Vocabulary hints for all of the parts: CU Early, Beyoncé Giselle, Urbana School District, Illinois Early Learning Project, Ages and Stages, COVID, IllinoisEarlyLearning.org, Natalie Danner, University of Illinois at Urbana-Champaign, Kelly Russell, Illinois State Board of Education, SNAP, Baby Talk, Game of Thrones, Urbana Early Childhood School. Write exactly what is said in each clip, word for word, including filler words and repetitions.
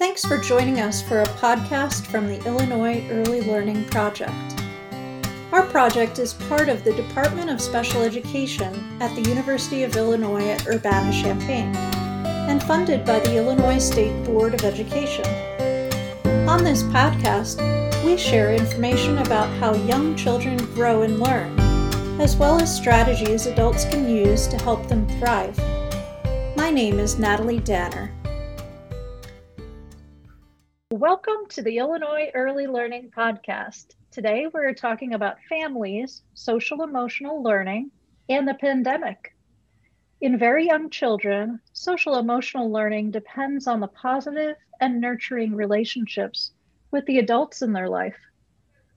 Thanks for joining us for a podcast from the Illinois Early Learning Project. Our project is part of the Department of Special Education at the University of Illinois at Urbana-Champaign and funded by the Illinois State Board of Education. On this podcast, we share information about how young children grow and learn, as well as strategies adults can use to help them thrive. My name is Natalie Danner. Welcome to the Illinois Early Learning Podcast. Today we're talking about families, social-emotional learning, and the pandemic. In very young children, social-emotional learning depends on the positive and nurturing relationships with the adults in their life.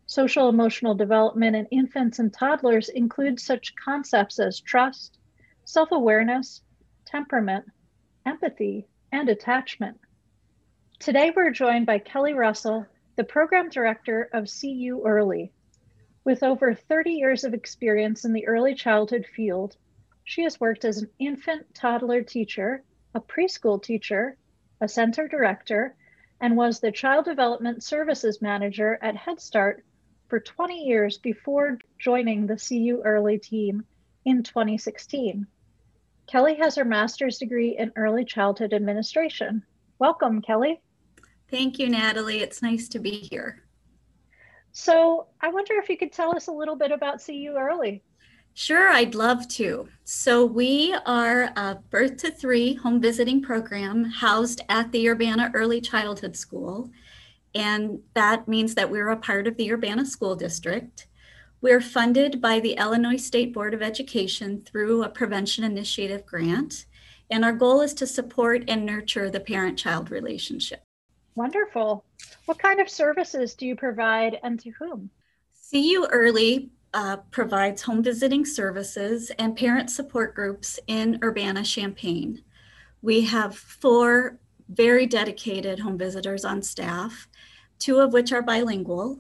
Social-emotional development in infants and toddlers includes such concepts as trust, self-awareness, temperament, empathy, and attachment. Today we're joined by Kelly Russell, the program director of C U Early. With over thirty years of experience in the early childhood field, she has worked as an infant toddler teacher, a preschool teacher, a center director, and was the child development services manager at Head Start for twenty years before joining the C U Early team in twenty sixteen. Kelly has her master's degree in early childhood administration. Welcome, Kelly. Thank you, Natalie. It's nice to be here. So I wonder if you could tell us a little bit about C U Early. Sure, I'd love to. So we are a birth to three home visiting program housed at the Urbana Early Childhood School. And that means that we're a part of the Urbana School District. We're funded by the Illinois State Board of Education through a Prevention Initiative grant. And our goal is to support and nurture the parent-child relationship. Wonderful. What kind of services do you provide and to whom? C U Early uh, provides home visiting services and parent support groups in Urbana-Champaign. We have four very dedicated home visitors on staff, two of which are bilingual,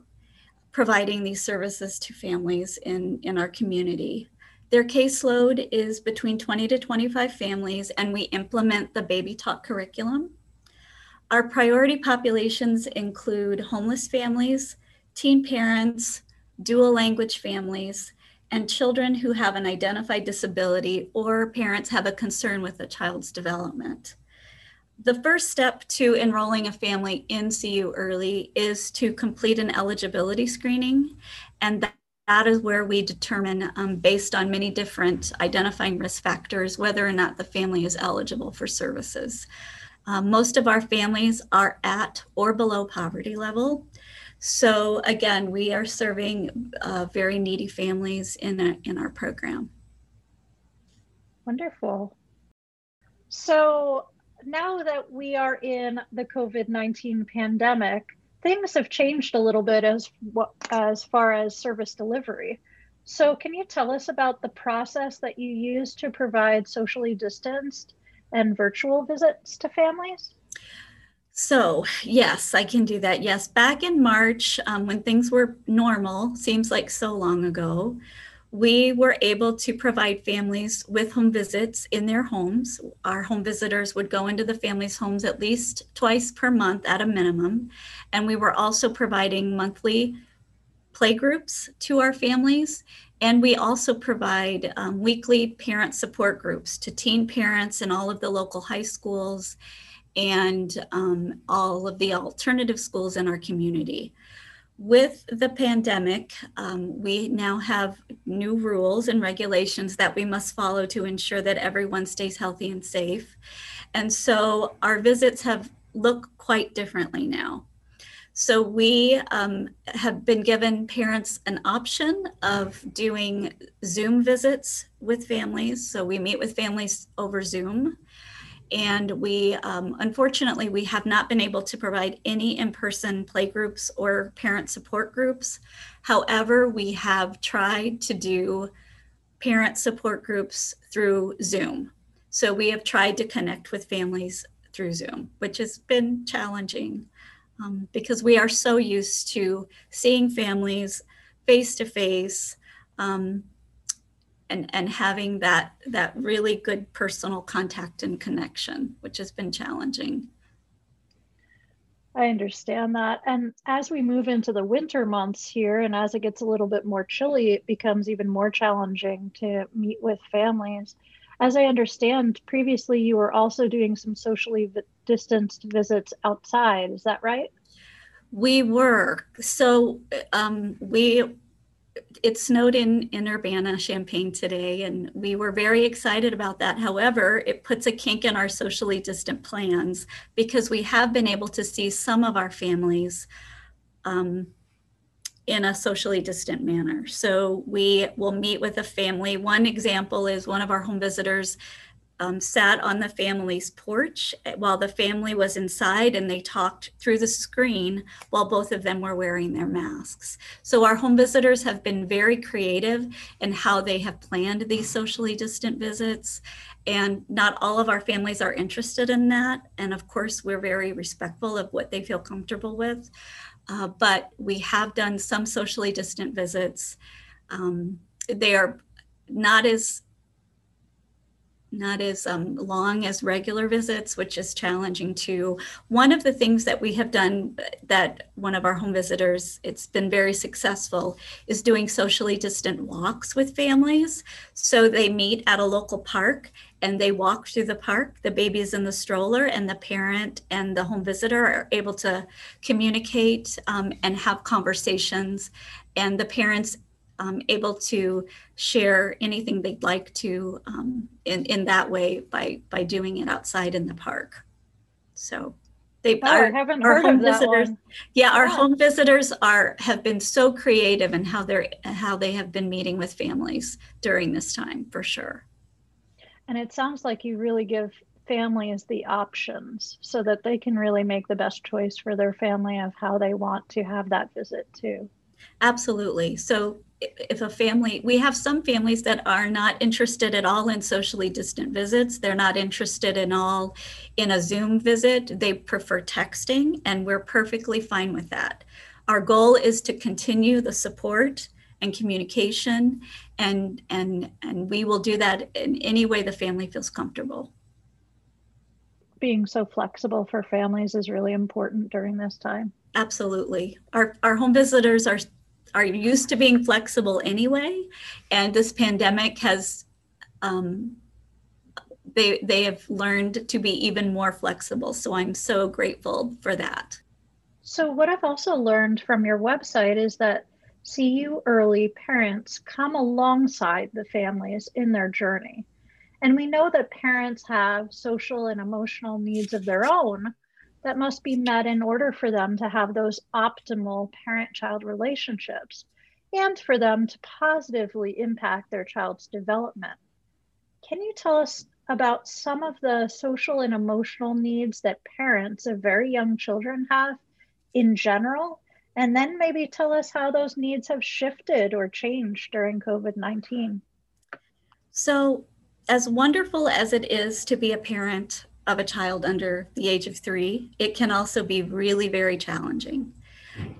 providing these services to families in, in our community. Their caseload is between twenty to twenty-five families, and we implement the Baby Talk curriculum. Our priority populations include homeless families, teen parents, dual language families, and children who have an identified disability or parents have a concern with a child's development. The first step to enrolling a family in C U Early is to complete an eligibility screening, and that That is where we determine, um, based on many different identifying risk factors, whether or not the family is eligible for services. Uh, most of our families are at or below poverty level. So again, we are serving uh, very needy families in, a, in our program. Wonderful. So now that we are in the COVID nineteen pandemic, things have changed a little bit as as far as service delivery. So can you tell us about the process that you use to provide socially distanced and virtual visits to families? So yes, I can do that. Yes, back in March, um, when things were normal, seems like so long ago, we were able to provide families with home visits in their homes. Our home visitors would go into the families' homes at least twice per month at a minimum. And we were also providing monthly playgroups to our families. And we also provide um, weekly parent support groups to teen parents in all of the local high schools and um, all of the alternative schools in our community. With the pandemic, um, we now have new rules and regulations that we must follow to ensure that everyone stays healthy and safe. And so our visits have looked quite differently now. So we um, have been given parents an option of doing Zoom visits with families. So we meet with families over Zoom. And we, um, unfortunately, we have not been able to provide any in-person playgroups or parent support groups. However, we have tried to do parent support groups through Zoom. So we have tried to connect with families through Zoom, which has been challenging um, because we are so used to seeing families face-to-face, um, And, and having that that really good personal contact and connection, which has been challenging. I understand that. And as we move into the winter months here, and as it gets a little bit more chilly, it becomes even more challenging to meet with families. As I understand, previously you were also doing some socially distanced visits outside. Is that right? We were. So um, we it snowed in, in Urbana-Champaign today, and we were very excited about that. However, it puts a kink in our socially distant plans because we have been able to see some of our families um, in a socially distant manner. So we will meet with a family. One example is one of our home visitors um, sat on the family's porch while the family was inside, and they talked through the screen while both of them were wearing their masks. So our home visitors have been very creative in how they have planned these socially distant visits. And not all of our families are interested in that. And of course, we're very respectful of what they feel comfortable with. Uh, but we have done some socially distant visits. Um, they are not as not as um, long as regular visits, which is challenging too. One of the things that we have done that one of our home visitors, it's been very successful, is doing socially distant walks with families. So they meet at a local park and they walk through the park. The baby's in the stroller and the parent and the home visitor are able to communicate um, and have conversations, and the parents um, able to share anything they'd like to um, in, in that way by, by doing it outside in the park. So they oh, our, I haven't our heard home of that visitors, one. Yeah, our yeah. home visitors are have been so creative in how they're how they have been meeting with families during this time, for sure. And it sounds like you really give families the options so that they can really make the best choice for their family of how they want to have that visit too. Absolutely. So if a family, we have some families that are not interested at all in socially distant visits. They're not interested at all in a Zoom visit. They prefer texting, and we're perfectly fine with that. Our goal is to continue the support and communication, and and and we will do that in any way the family feels comfortable. Being so flexible for families is really important during this time. Absolutely. Our our home visitors are are used to being flexible anyway, and this pandemic has um, they they have learned to be even more flexible. So I'm so grateful for that. So what I've also learned from your website is that C U Early parents come alongside the families in their journey. And we know that parents have social and emotional needs of their own that must be met in order for them to have those optimal parent-child relationships and for them to positively impact their child's development. Can you tell us about some of the social and emotional needs that parents of very young children have in general? And then maybe tell us how those needs have shifted or changed during COVID nineteen. So, as wonderful as it is to be a parent of a child under the age of three, it can also be really very challenging.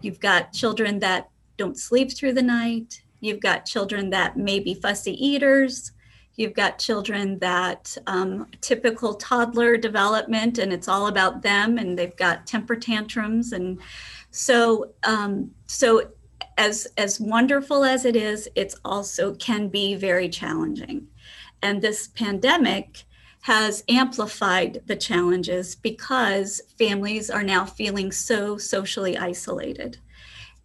You've got children that don't sleep through the night. You've got children that may be fussy eaters. You've got children that um, typical toddler development, and it's all about them, and they've got temper tantrums. And so um, so as, as wonderful as it is, it's also can be very challenging. And this pandemic has amplified the challenges because families are now feeling so socially isolated.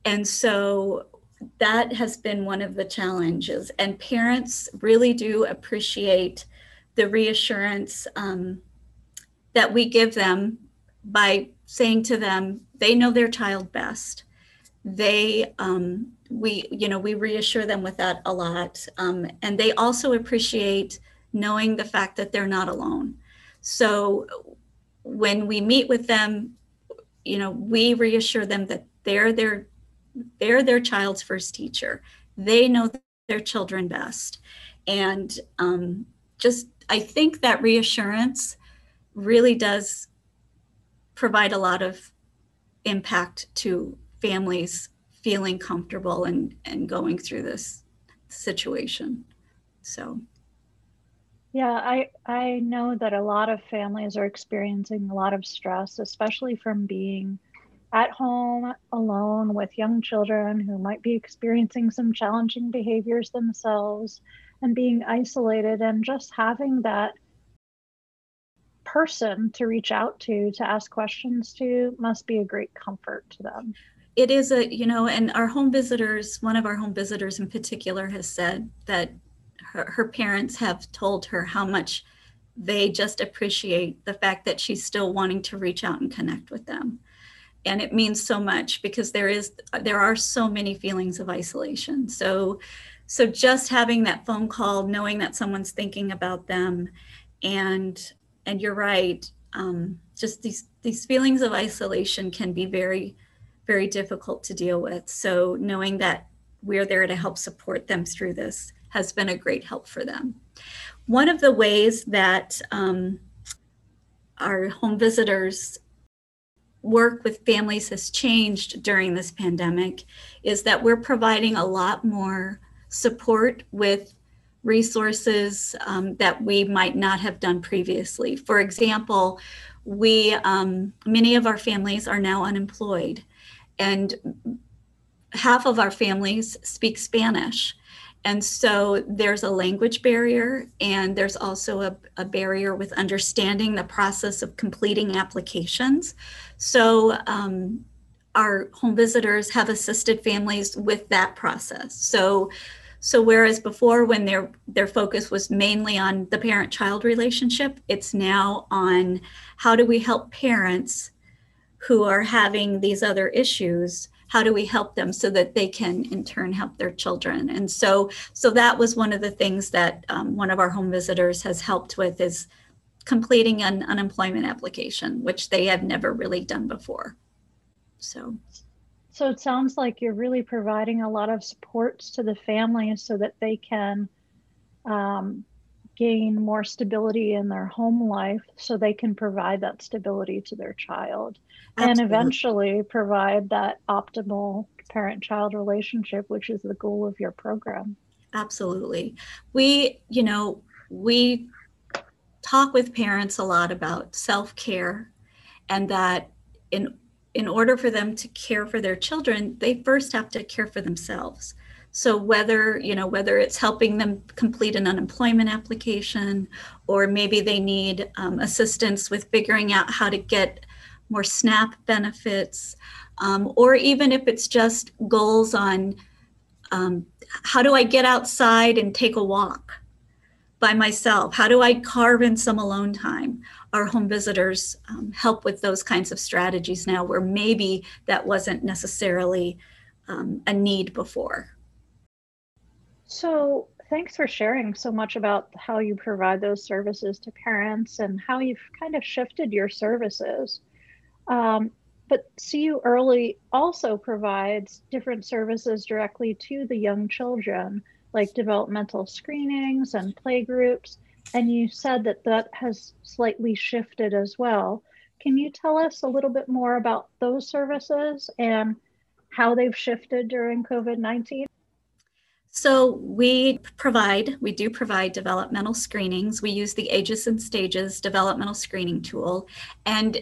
And so that has been one of the challenges. And parents really do appreciate the reassurance um, that we give them by saying to them, they know their child best. They, um, we, you know, we reassure them with that a lot. Um, and they also appreciate knowing the fact that they're not alone. So when we meet with them, you know, we reassure them that they're their, they're their child's first teacher. They know their children best. And um, just, I think that reassurance really does provide a lot of impact to families feeling comfortable and, and going through this situation. So. Yeah, I, I know that a lot of families are experiencing a lot of stress, especially from being at home alone with young children who might be experiencing some challenging behaviors themselves and being isolated, and just having that person to reach out to, to ask questions to, must be a great comfort to them. It is a, you know, and our home visitors, one of our home visitors in particular has said that her, her parents have told her how much they just appreciate the fact that she's still wanting to reach out and connect with them. And it means so much, because there is, there are so many feelings of isolation. So, so just having that phone call, knowing that someone's thinking about them, and, and you're right, um, just these, these feelings of isolation can be very, very difficult to deal with. So knowing that we're there to help support them through this has been a great help for them. One of the ways that um, our home visitors work with families has changed during this pandemic is that we're providing a lot more support with resources um, that we might not have done previously. For example, we um, many of our families are now unemployed, and half of our families speak Spanish. And so there's a language barrier, and there's also a, a barrier with understanding the process of completing applications. So um, our home visitors have assisted families with that process. So, so whereas before, when their, their focus was mainly on the parent-child relationship, it's now on how do we help parents who are having these other issues. How do we help them so that they can in turn help their children? And so, so that was one of the things that um, one of our home visitors has helped with, is completing an unemployment application, which they have never really done before. So, so it sounds like you're really providing a lot of supports to the families so that they can um, gain more stability in their home life, so they can provide that stability to their child. Absolutely. And eventually provide that optimal parent-child relationship, which is the goal of your program. Absolutely. We, you know, we talk with parents a lot about self-care, and that in, in order for them to care for their children, they first have to care for themselves. So whether, you know, whether it's helping them complete an unemployment application, or maybe they need um, assistance with figuring out how to get more SNAP benefits, um, or even if it's just goals on um, how do I get outside and take a walk by myself? How do I carve in some alone time? Our home visitors um, help with those kinds of strategies now, where maybe that wasn't necessarily um, a need before. So thanks for sharing so much about how you provide those services to parents and how you've kind of shifted your services. Um, but C U Early also provides different services directly to the young children, like developmental screenings and playgroups. And you said that that has slightly shifted as well. Can you tell us a little bit more about those services and how they've shifted during COVID nineteen? So we provide, we do provide developmental screenings. We use the Ages and Stages developmental screening tool. And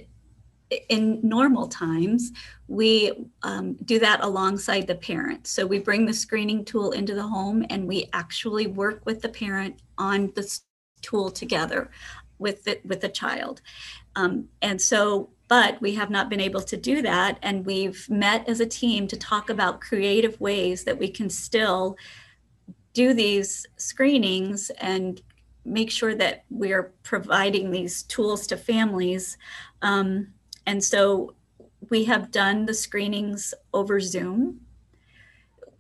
in normal times, we um, do that alongside the parent. So we bring the screening tool into the home, and we actually work with the parent on the tool together with the, with the child. Um, and so, but we have not been able to do that. And we've met as a team to talk about creative ways that we can still do these screenings and make sure that we are providing these tools to families. Um, and so we have done the screenings over Zoom,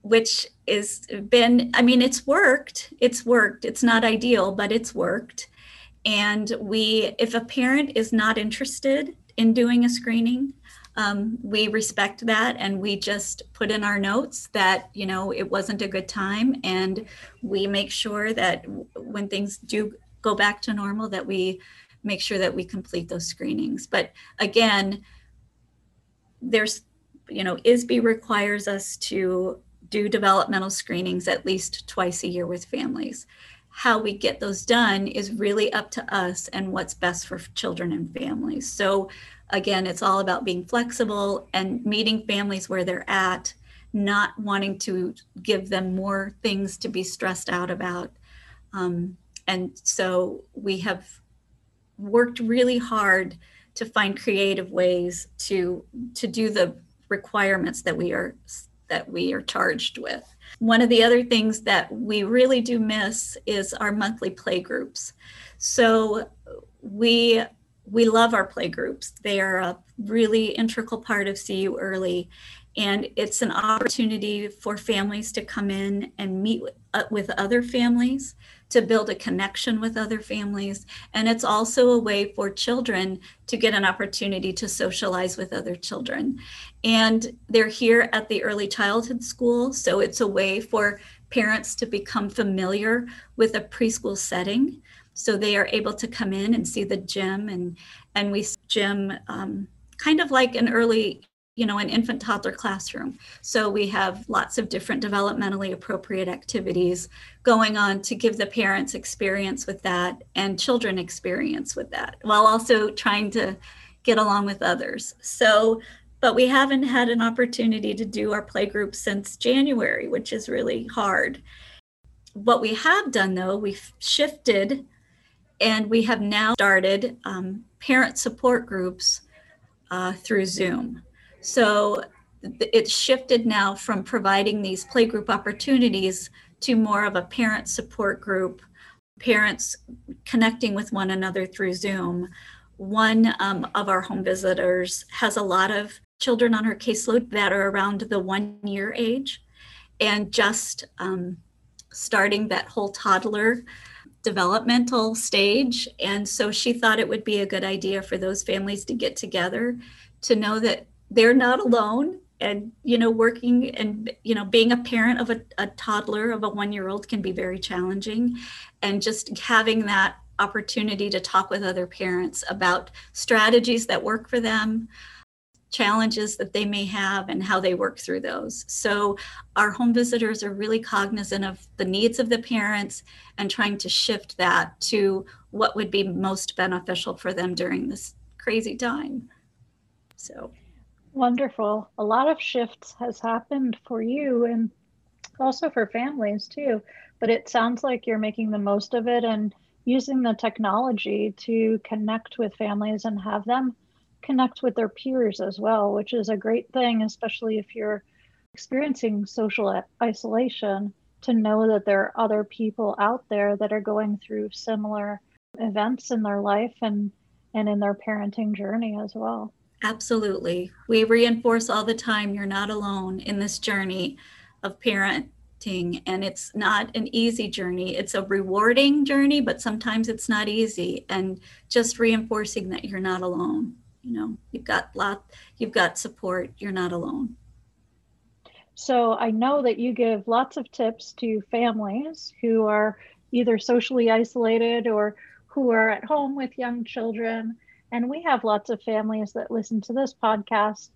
which is been, I mean, it's worked, it's worked. It's not ideal, but it's worked. And we, if a parent is not interested in doing a screening, um, we respect that, and we just put in our notes that, you know, it wasn't a good time, and we make sure that when things do go back to normal, that we make sure that we complete those screenings. But again, there's, you know, I S B requires us to do developmental screenings at least twice a year with families. How we get those done is really up to us and what's best for children and families. So Again, it's all about being flexible and meeting families where they're at, not wanting to give them more things to be stressed out about. Um, and so we have worked really hard to find creative ways to, to do the requirements that we are that we are charged with. One of the other things that we really do miss is our monthly playgroups. So we we love our playgroups. They are a really integral part of C U Early, and it's an opportunity for families to come in and meet with, uh, with other families, to build a connection with other families. And it's also a way for children to get an opportunity to socialize with other children. And they're here at the early childhood school, so it's a way for parents to become familiar with a preschool setting. So they are able to come in and see the gym, and, and we see gym um, kind of like an early, you know, an infant toddler classroom. So we have lots of different developmentally appropriate activities going on to give the parents experience with that and children experience with that, while also trying to get along with others. So, but we haven't had an opportunity to do our playgroup since January, which is really hard. What we have done though, we've shifted, and we have now started um, parent support groups uh, through Zoom. So it's shifted now from providing these playgroup opportunities to more of a parent support group, parents connecting with one another through Zoom. One um, of our home visitors has a lot of children on her caseload that are around the one year age, and just um, starting that whole toddler developmental stage. And so she thought it would be a good idea for those families to get together, to know that they're not alone, and, you know, working and, you know, being a parent of a, a toddler, of a one-year-old, can be very challenging. And just having that opportunity to talk with other parents about strategies that work for them, challenges that they may have, and how they work through those. So our home visitors are really cognizant of the needs of the parents and trying to shift that to what would be most beneficial for them during this crazy time. So. Wonderful. A lot of shifts has happened for you and also for families too, but it sounds like you're making the most of it and using the technology to connect with families and have them connect with their peers as well, which is a great thing, especially if you're experiencing social isolation, to know that there are other people out there that are going through similar events in their life and, and in their parenting journey as well. Absolutely. We reinforce all the time, you're not alone in this journey of parenting, and it's not an easy journey. It's a rewarding journey, but sometimes it's not easy, and just reinforcing that you're not alone. You know, you've got lot, you've got support, you're not alone. So I know that you give lots of tips to families who are either socially isolated or who are at home with young children. And we have lots of families that listen to this podcast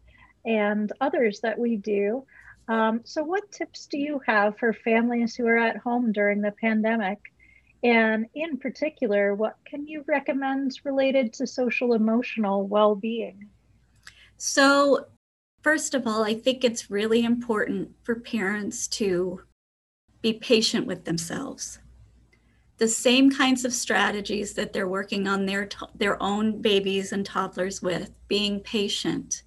and others that we do. Um, so what tips do you have for families who are at home during the pandemic? And in particular, what can you recommend related to social emotional well-being? So first of all, I think it's really important for parents to be patient with themselves. The same kinds of strategies that they're working on their, their own babies and toddlers with, being patient,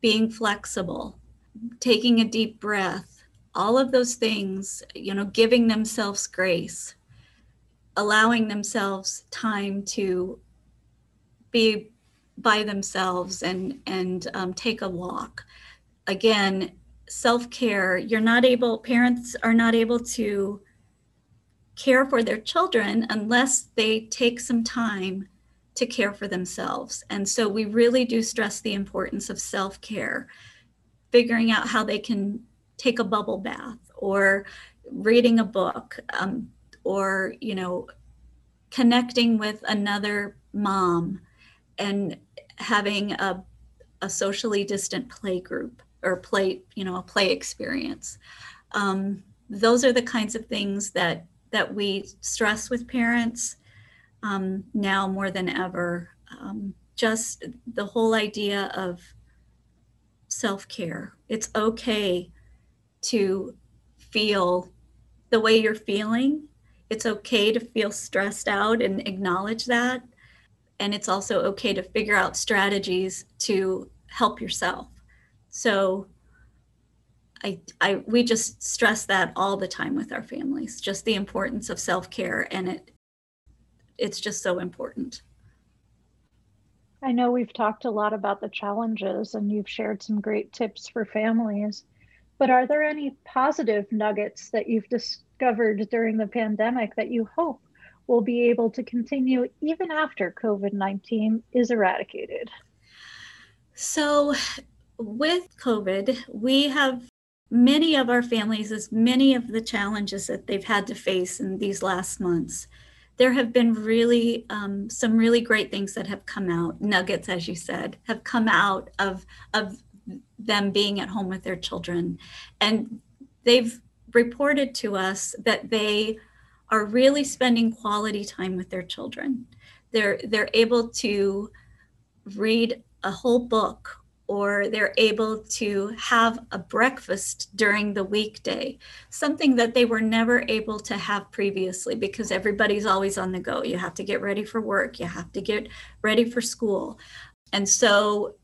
being flexible, taking a deep breath, all of those things, you know, giving themselves grace, allowing themselves time to be by themselves and, and um, take a walk. Again, self-care, you're not able, parents are not able to care for their children unless they take some time to care for themselves. And so we really do stress the importance of self-care, figuring out how they can take a bubble bath or reading a book, um, or, you know, connecting with another mom and having a, a socially distant play group or play, you know, a play experience. Um, those are the kinds of things that that we stress with parents um, now more than ever. Um, just the whole idea of self-care. It's okay to feel the way you're feeling. It's okay to feel stressed out and acknowledge that. And it's also okay to figure out strategies to help yourself. So I, I, we just stress that all the time with our families, just the importance of self-care. And it, it's just so important. I know we've talked a lot about the challenges and you've shared some great tips for families, but are there any positive nuggets that you've discovered during the pandemic that you hope will be able to continue even after COVID nineteen is eradicated? So with COVID, we have many of our families, as many of the challenges that they've had to face in these last months, there have been really um, some really great things that have come out, nuggets, as you said, have come out of, of them being at home with their children. And they've reported to us that they are really spending quality time with their children. They're, they're able to read a whole book, or they're able to have a breakfast during the weekday, something that they were never able to have previously because everybody's always on the go. You have to get ready for work, you have to get ready for school. And so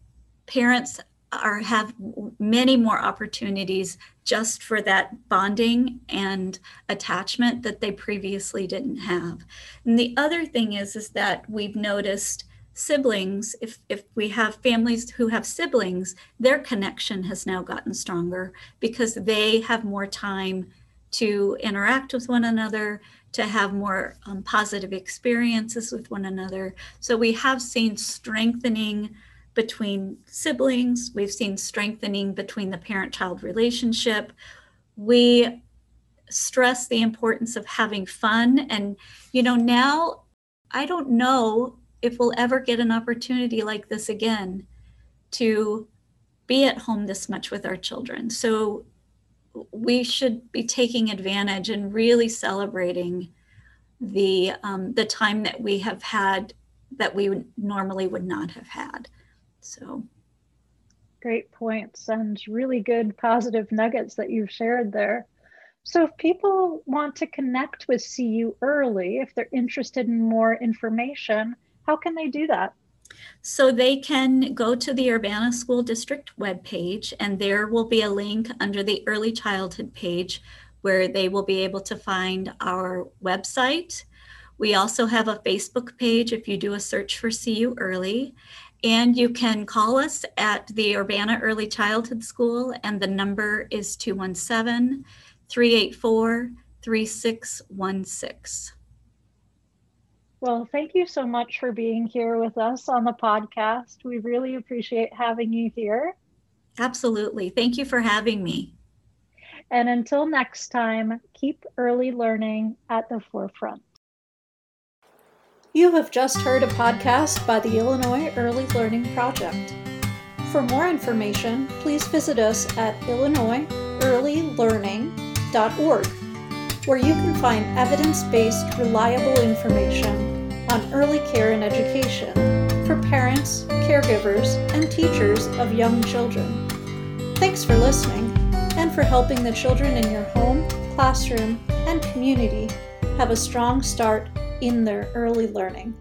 parents are have many more opportunities just for that bonding and attachment that they previously didn't have. And the other thing is, is that we've noticed siblings, if, if we have families who have siblings, their connection has now gotten stronger because they have more time to interact with one another, to have more um, positive experiences with one another. So we have seen strengthening between siblings. We've seen strengthening between the parent-child relationship. We stress the importance of having fun. And, you know, now I don't know if we'll ever get an opportunity like this again to be at home this much with our children. So we should be taking advantage and really celebrating the um, the time that we have had that we would normally would not have had. So great points and really good positive nuggets that you've shared there. So if people want to connect with C U Early, if they're interested in more information, how can they do that? So they can go to the Urbana School District webpage, and there will be a link under the Early Childhood page where they will be able to find our website. We also have a Facebook page if you do a search for C U Early. And you can call us at the Urbana Early Childhood School, and the number is two one seven, three eight four, three six one six. Well, thank you so much for being here with us on the podcast. We really appreciate having you here. Absolutely. Thank you for having me. And until next time, keep early learning at the forefront. You have just heard a podcast by the Illinois Early Learning Project. For more information, please visit us at Illinois Early Learning dot org, where you can find evidence-based, reliable information on early care and education for parents, caregivers, and teachers of young children. Thanks for listening and for helping the children in your home, classroom, and community have a strong start in their early learning.